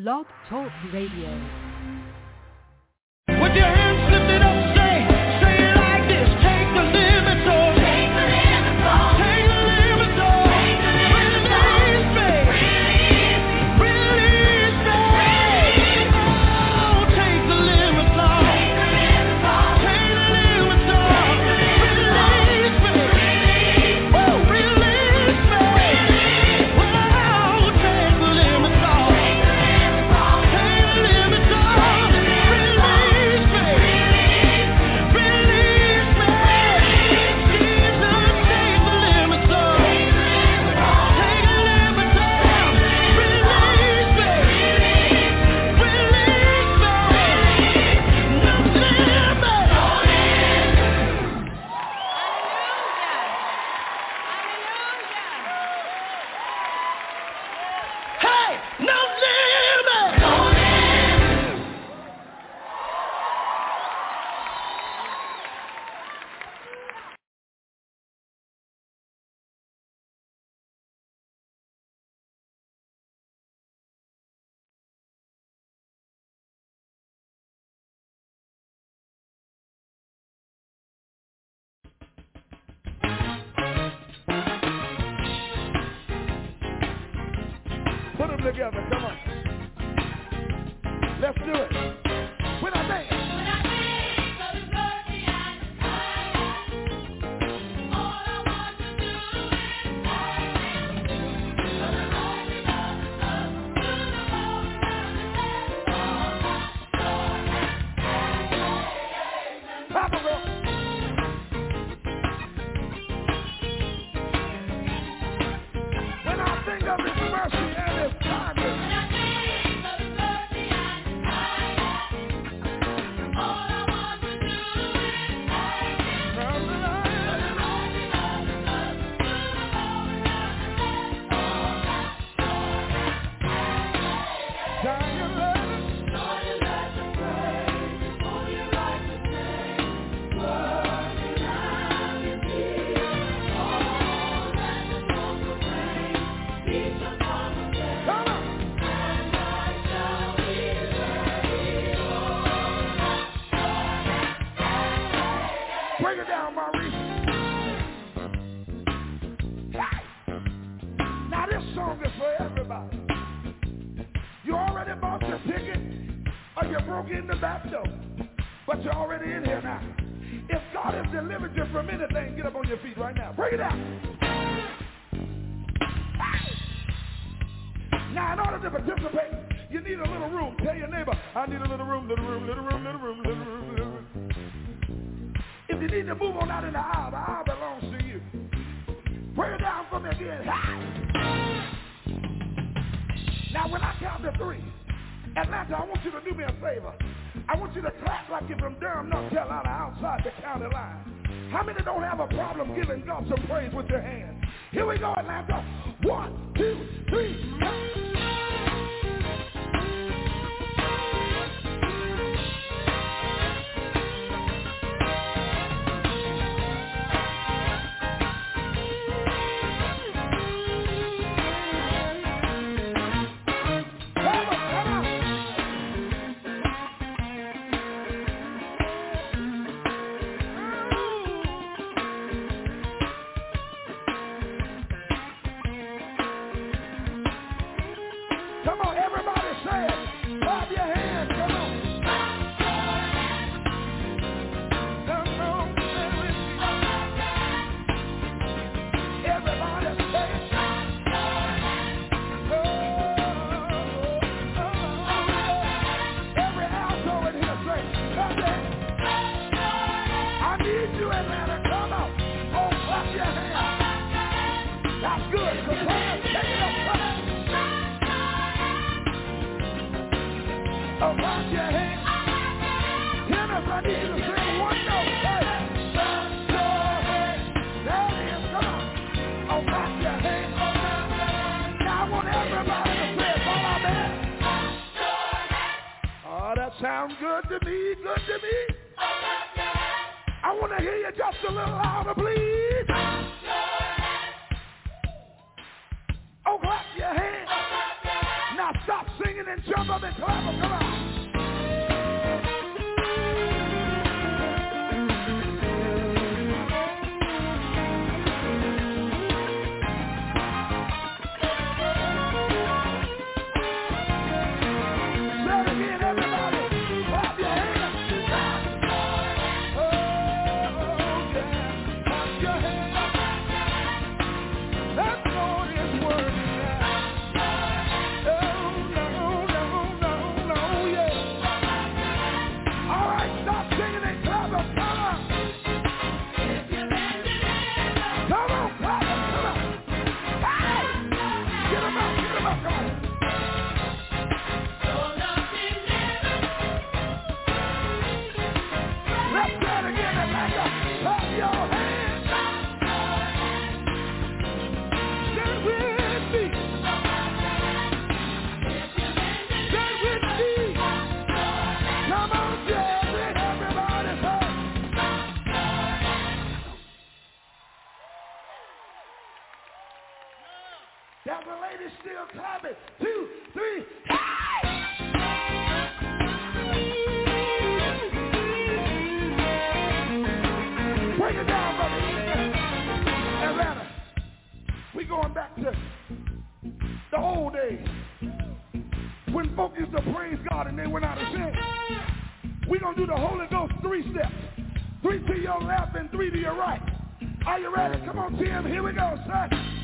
Log Talk Radio. Together, come on. Let's do it. When I dance. When I dance, so dirty and tired. All I want to do is dance. So the rising of the sun, to the morning and all night, all night. Papa will. When I think of His mercy and His in the back door, but you're already in here now. If God has delivered you from anything, get up on your feet right now. Break it out. Now, in order to participate, you need a little room. Tell your neighbor, I need a little room, little room, little room, little room, little room, little room. If you need to move on out in the aisle belongs to you. Break it down from again. Now, when I count to three, Atlanta, I want you to do me a favor. I want you to clap like you're from Durham, North Carolina, outside the county line. How many don't have a problem giving God some praise with your hands? Here we go, Atlanta. 1, 2, 3. and jump up and clap them. Come on. Three to your left and three to your right. Are you ready? Come on, Tim. Here we go, son.